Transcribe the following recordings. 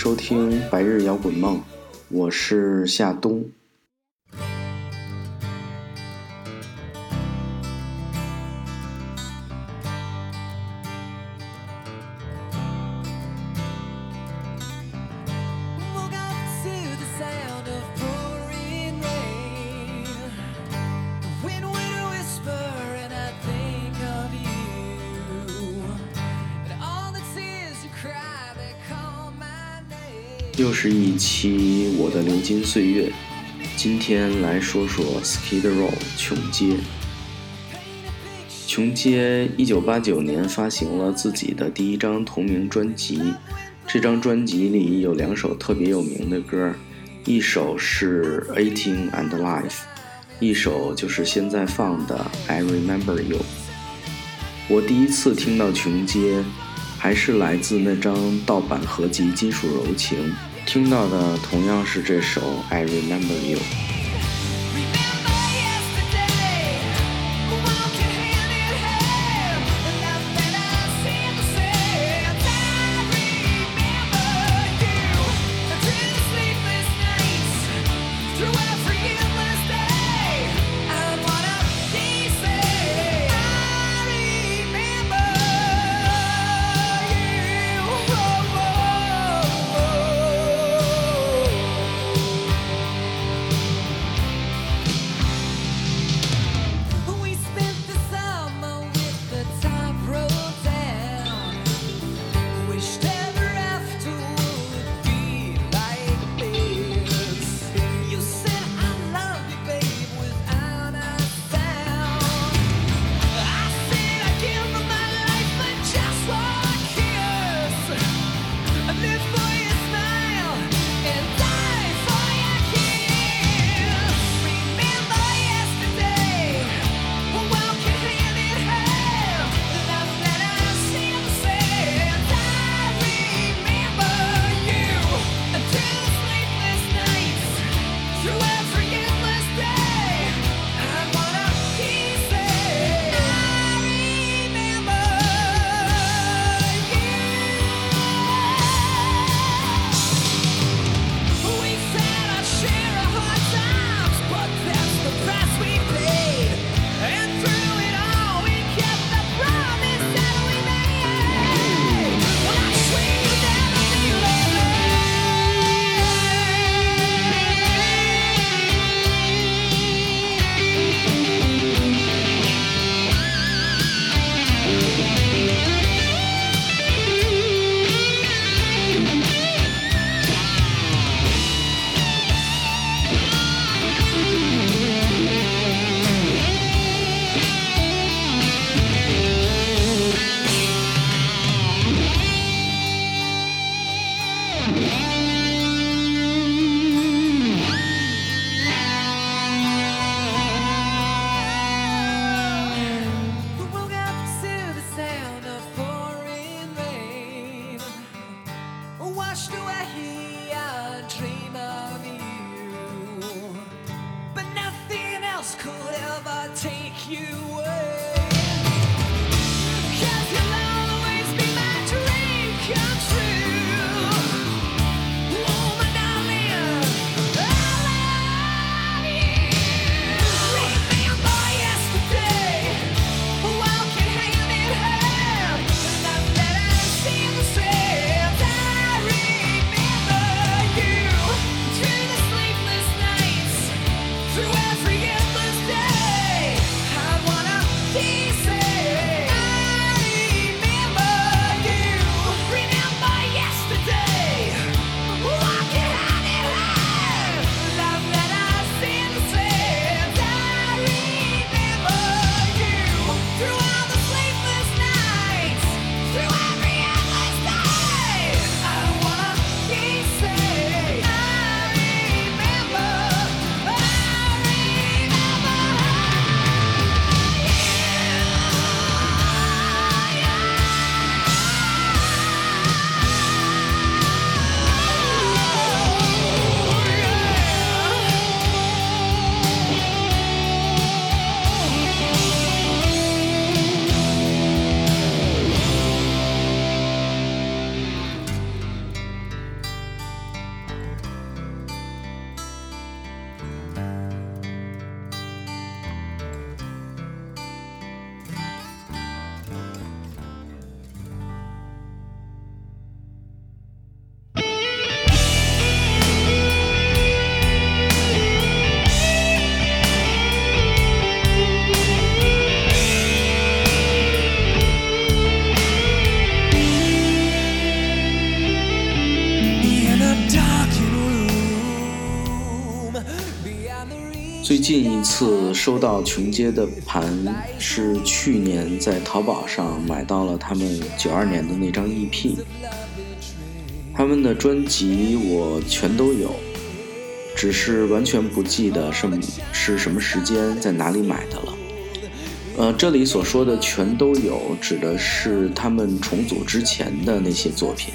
收听白日摇滚梦，我是夏冬。又是一期我的流金岁月，今天来说说 Skid Row 穷街。穷街1989年发行了自己的第一张同名专辑，这张专辑里有两首特别有名的歌，一首是 Eighteen and Life， 一首就是现在放的 I Remember You。 我第一次听到穷街还是来自那张盗版合集《金属柔情》，听到的同样是这首 I Remember You。最近一次收到琼街的盘是去年在淘宝上买到了他们92年的那张 EP， 他们的专辑我全都有，只是完全不记得是什么时间在哪里买的了。这里所说的全都有指的是他们重组之前的那些作品。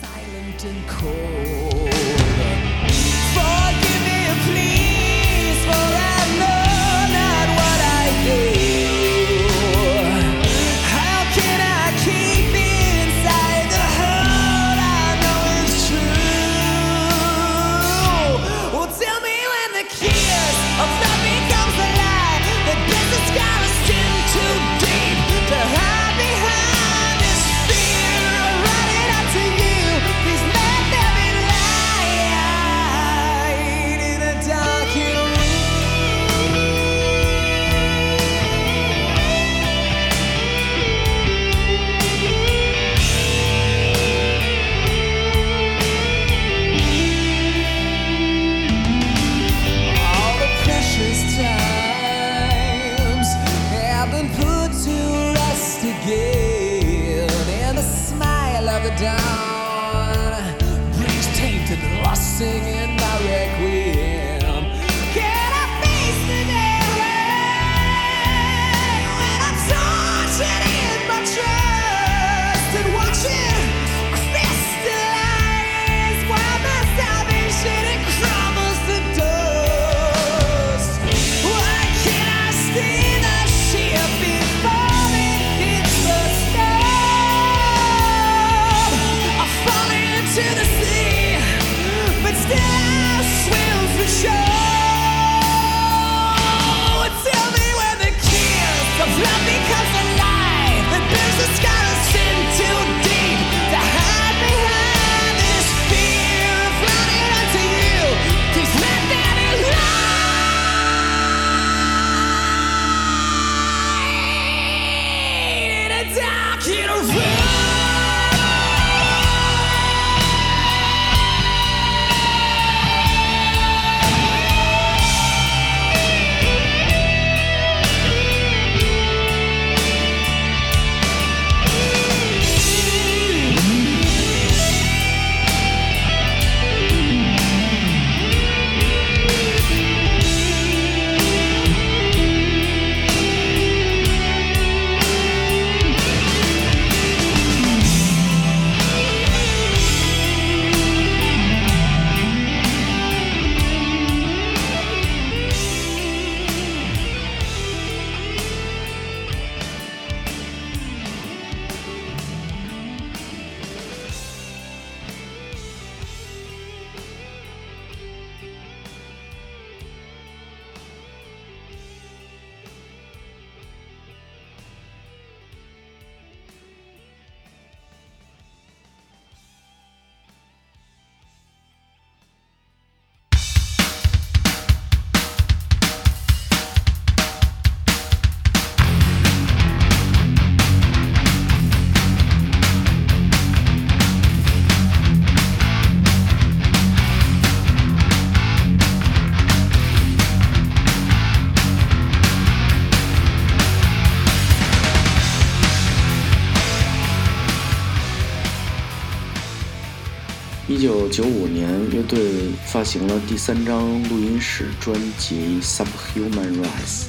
1995年，乐队发行了第3张录音室专辑《Subhuman Rise》。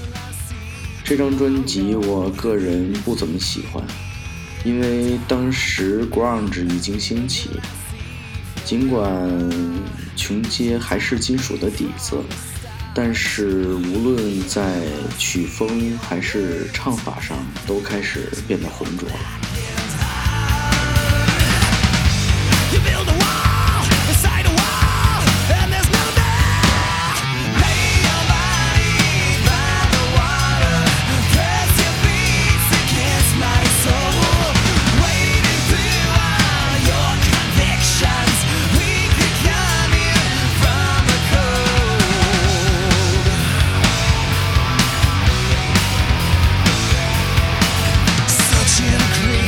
这张专辑我个人不怎么喜欢，因为当时 grunge 已经兴起，尽管琼街还是金属的底子，但是无论在曲风还是唱法上都开始变得浑浊了。Green.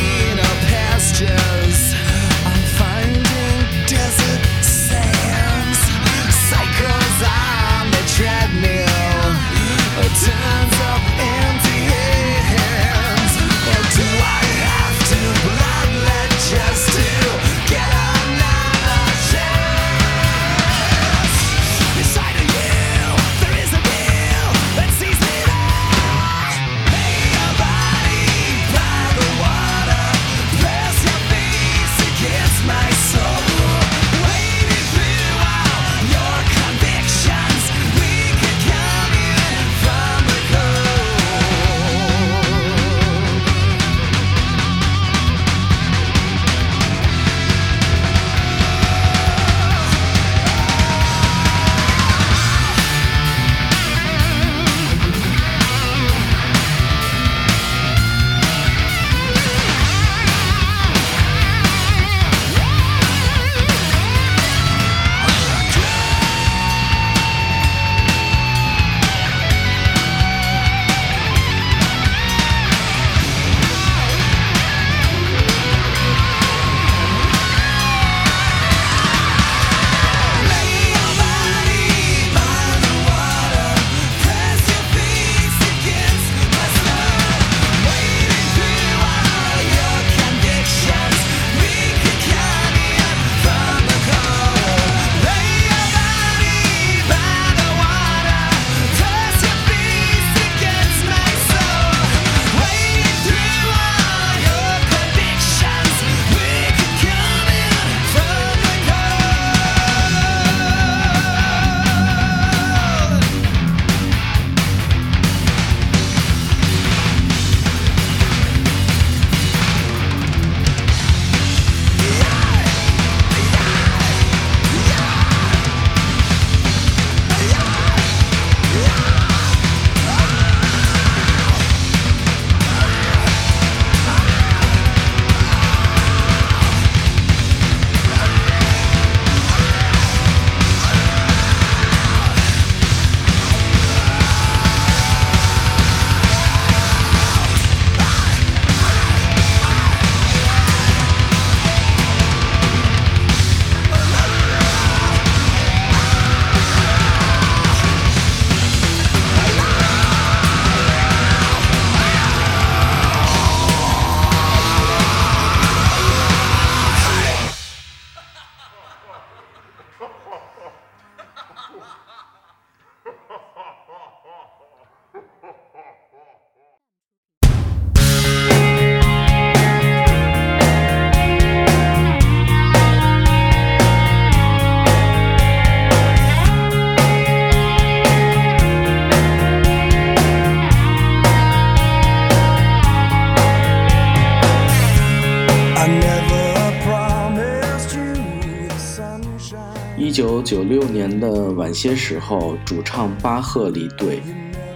1996年的晚些时候，主唱巴赫离队，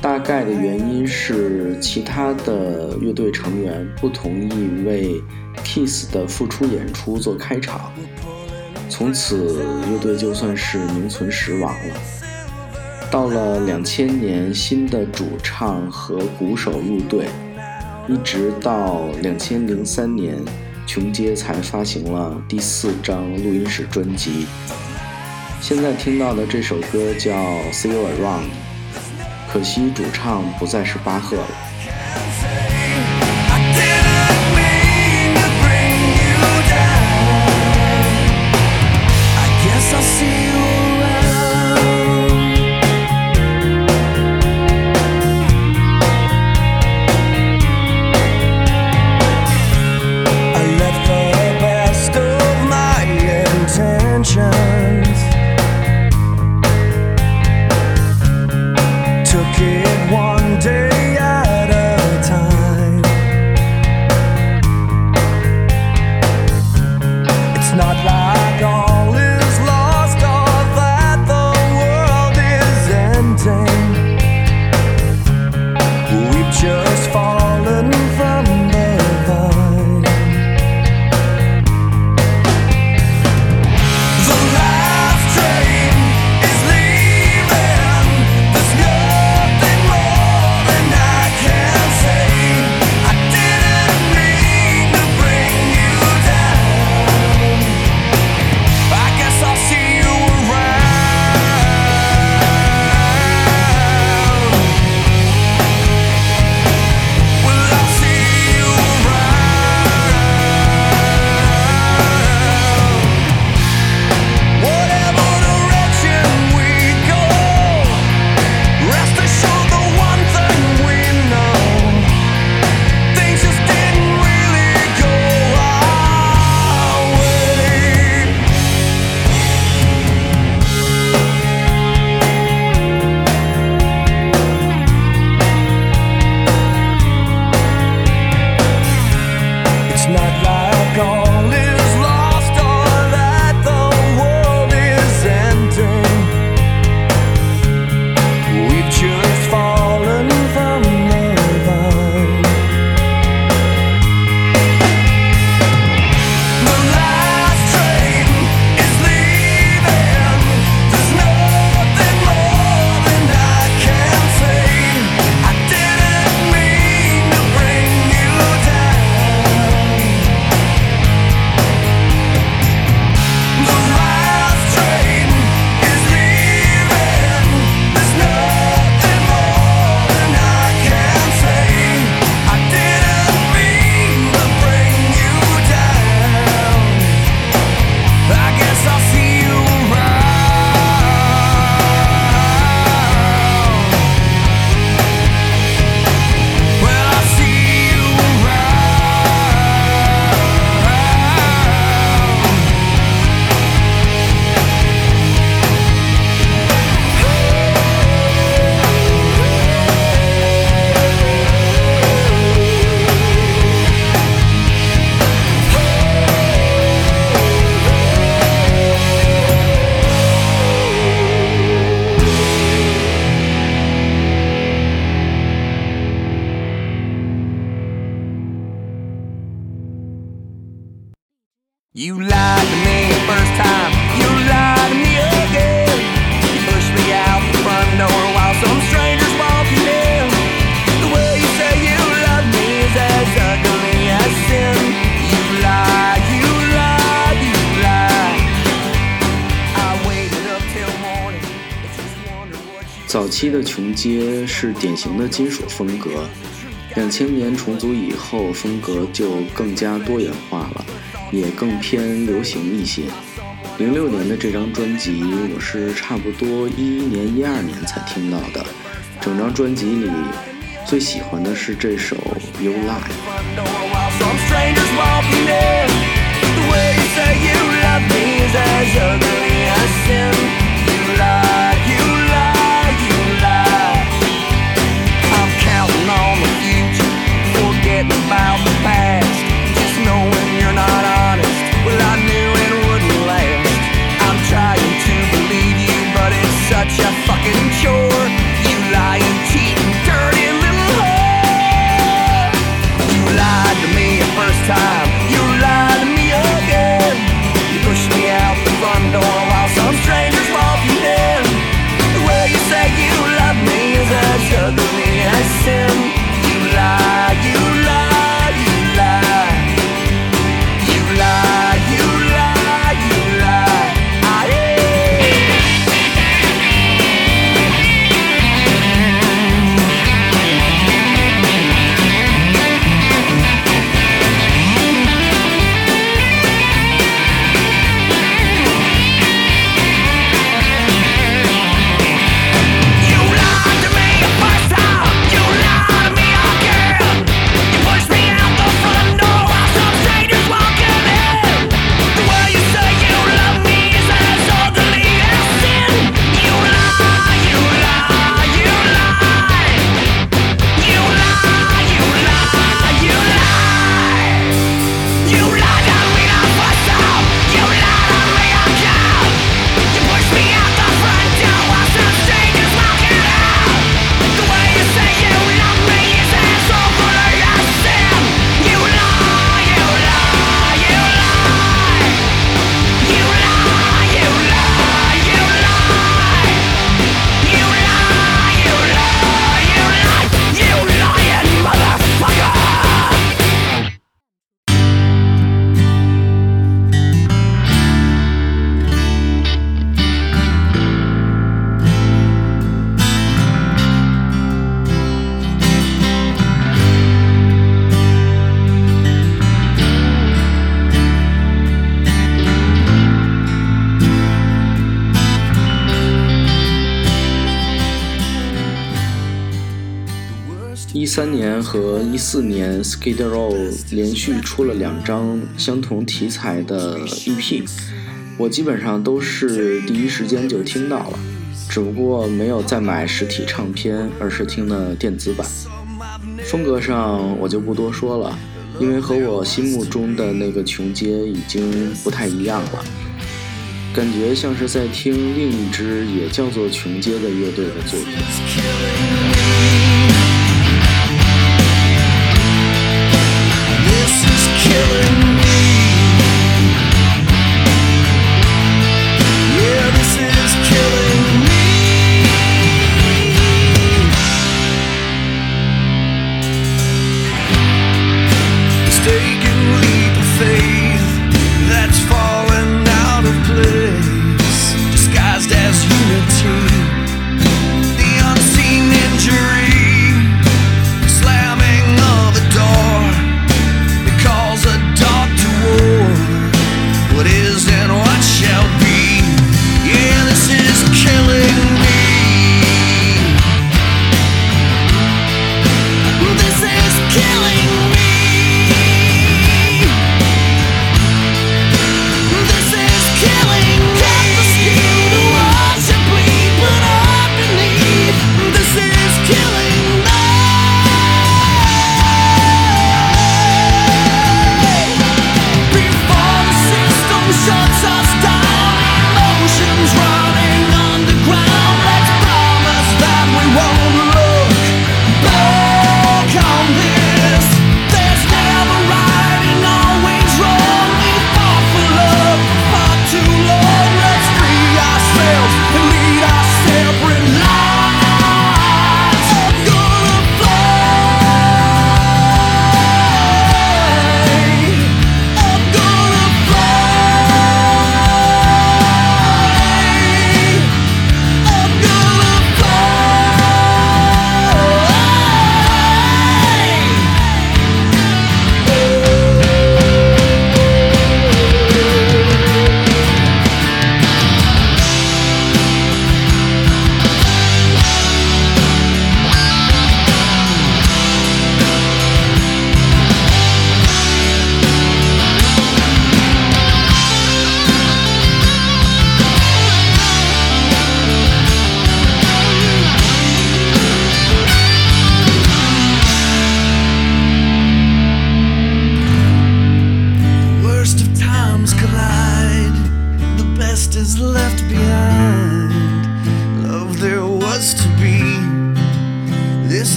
大概的原因是其他的乐队成员不同意为 Kiss 的复出演出做开场，从此乐队就算是名存实亡了。到了2000年，新的主唱和鼓手入队，一直到2003年，琼街才发行了第4张录音室专辑。现在听到的这首歌叫 See You Around， 可惜主唱不再是巴赫了。You lied to me the first time, you lied to me again. You pushed me out the front door while some stranger's walking in. The way you say you love me is as ugly as sin. You lie, you lie, you lie. I waited up till morning. It's just wonder what you... 早期的琼街是典型的金属风格，2000年重组以后，风格就更加多元化了，也更偏流行一些。06年的这张专辑我是差不多11年12年才听到的，整张专辑里最喜欢的是这首 You Lie。2013年和2014年 Skid Row 连续出了2张相同题材的 EP， 我基本上都是第一时间就听到了，只不过没有再买实体唱片，而是听了电子版。风格上我就不多说了，因为和我心目中的那个琼街已经不太一样了，感觉像是在听另一支也叫做琼街的乐队的作品。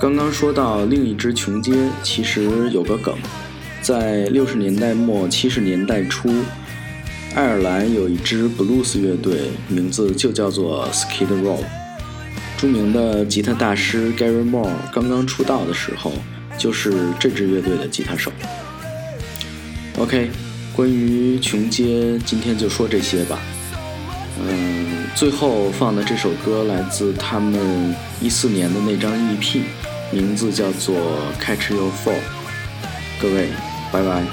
刚刚说到另一支琼街，其实有个梗，在60年代末70年代初，爱尔兰有一支 blues 乐队，名字就叫做 Skid Row。 著名的吉他大师 Gary Moore 刚刚出道的时候就是这支乐队的吉他手。 OK， 关于穷街今天就说这些吧。最后放的这首歌来自他们14年的那张 EP， 名字叫做 Catch Your Fall。 各位，拜拜。